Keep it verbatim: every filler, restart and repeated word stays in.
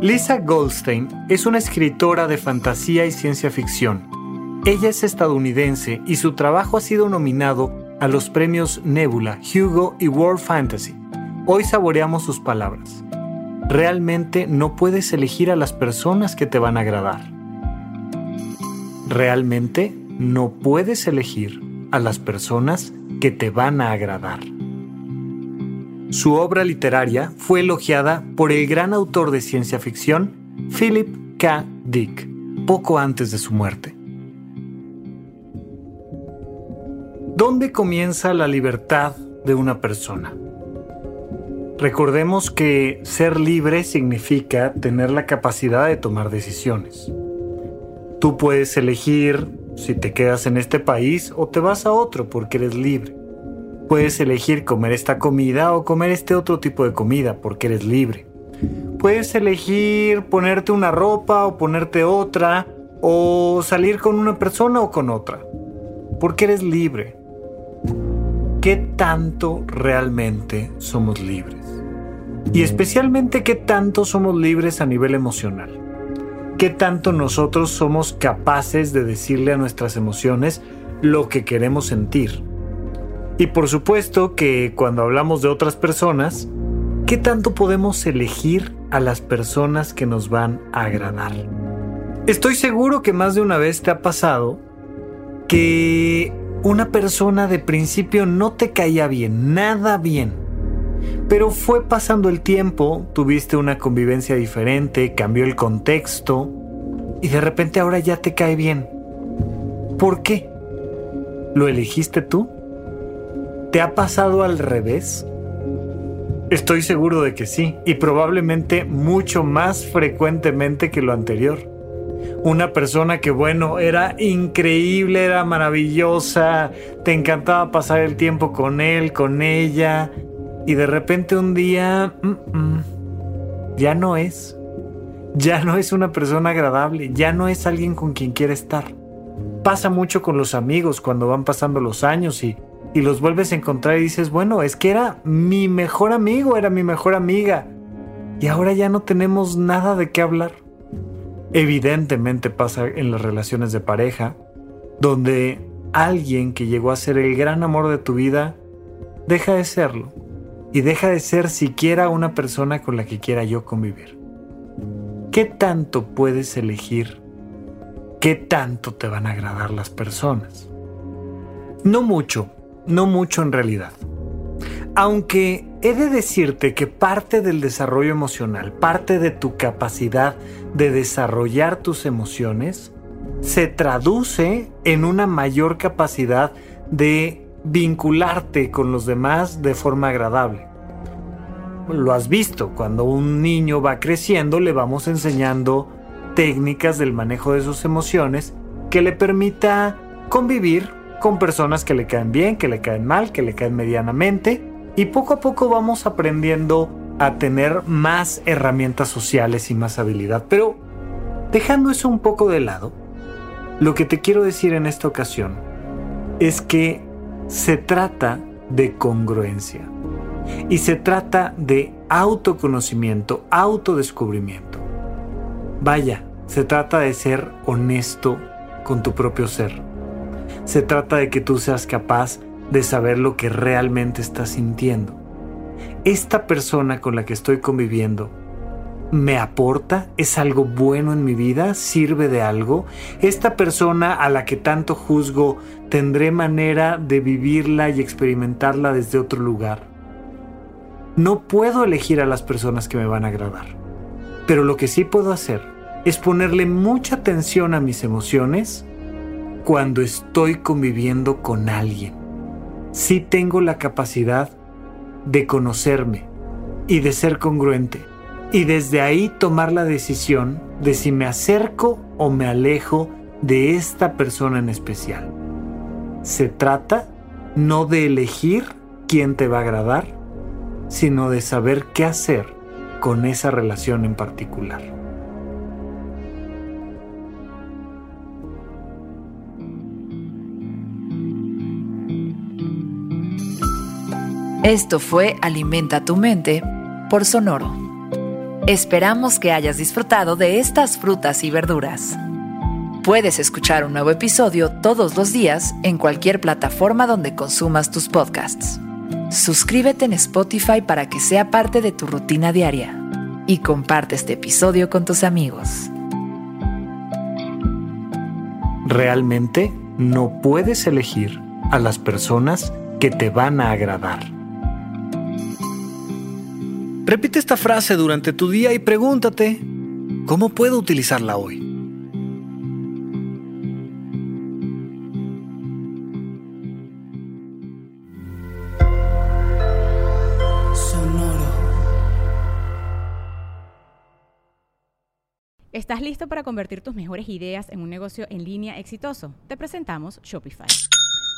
Lisa Goldstein es una escritora de fantasía y ciencia ficción. Ella es estadounidense y su trabajo ha sido nominado a los premios Nebula, Hugo y World Fantasy. Hoy saboreamos sus palabras. Realmente no puedes elegir a las personas que te van a agradar. Realmente no puedes elegir a las personas que te van a agradar. Su obra literaria fue elogiada por el gran autor de ciencia ficción Philip K. Dick, poco antes de su muerte. ¿Dónde comienza la libertad de una persona? Recordemos que ser libre significa tener la capacidad de tomar decisiones. Tú puedes elegir si te quedas en este país o te vas a otro porque eres libre. Puedes elegir comer esta comida o comer este otro tipo de comida porque eres libre. Puedes elegir ponerte una ropa o ponerte otra, o salir con una persona o con otra, porque eres libre. ¿Qué tanto realmente somos libres? Y especialmente, ¿qué tanto somos libres a nivel emocional? ¿Qué tanto nosotros somos capaces de decirle a nuestras emociones lo que queremos sentir? Y por supuesto que cuando hablamos de otras personas, ¿qué tanto podemos elegir a las personas que nos van a agradar? Estoy seguro que más de una vez te ha pasado que una persona de principio no te caía bien, nada bien. Pero fue pasando el tiempo, tuviste una convivencia diferente, cambió el contexto y de repente ahora ya te cae bien. ¿Por qué? ¿Lo elegiste tú? ¿Te ha pasado al revés? Estoy seguro de que sí, y probablemente mucho más frecuentemente que lo anterior. Una persona que, bueno, era increíble, era maravillosa, te encantaba pasar el tiempo con él, con ella, y de repente un día, mm-mm, ya no es. Ya no es una persona agradable, ya no es alguien con quien quiere estar. Pasa mucho con los amigos cuando van pasando los años y... Y los vuelves a encontrar y dices, bueno, es que era mi mejor amigo, era mi mejor amiga. Y ahora ya no tenemos nada de qué hablar. Evidentemente pasa en las relaciones de pareja, donde alguien que llegó a ser el gran amor de tu vida, deja de serlo. Y deja de ser siquiera una persona con la que quiera yo convivir. ¿Qué tanto puedes elegir? ¿Qué tanto te van a agradar las personas? No mucho. No mucho en realidad. Aunque he de decirte que parte del desarrollo emocional, parte de tu capacidad de desarrollar tus emociones, se traduce en una mayor capacidad de vincularte con los demás de forma agradable. Lo has visto, cuando un niño va creciendo, le vamos enseñando técnicas del manejo de sus emociones que le permita convivir con personas que le caen bien, que le caen mal, que le caen medianamente, y poco a poco vamos aprendiendo a tener más herramientas sociales y más habilidad. Pero dejando eso un poco de lado, lo que te quiero decir en esta ocasión es que se trata de congruencia y se trata de autoconocimiento, autodescubrimiento. Vaya, se trata de ser honesto con tu propio ser. Se trata de que tú seas capaz de saber lo que realmente estás sintiendo. Esta persona con la que estoy conviviendo, ¿me aporta? ¿Es algo bueno en mi vida? ¿Sirve de algo? ¿Esta persona a la que tanto juzgo, tendré manera de vivirla y experimentarla desde otro lugar? No puedo elegir a las personas que me van a agradar, pero lo que sí puedo hacer es ponerle mucha atención a mis emociones cuando estoy conviviendo con alguien. Sí tengo la capacidad de conocerme y de ser congruente. Y desde ahí tomar la decisión de si me acerco o me alejo de esta persona en especial. Se trata no de elegir quién te va a agradar, sino de saber qué hacer con esa relación en particular. Esto fue Alimenta tu Mente por Sonoro. Esperamos que hayas disfrutado de estas frutas y verduras. Puedes escuchar un nuevo episodio todos los días en cualquier plataforma donde consumas tus podcasts. Suscríbete en Spotify para que sea parte de tu rutina diaria y comparte este episodio con tus amigos. Realmente no puedes elegir a las personas que te van a agradar. Repite esta frase durante tu día y pregúntate, ¿cómo puedo utilizarla hoy? Sonoro. ¿Estás listo para convertir tus mejores ideas en un negocio en línea exitoso? Te presentamos Shopify.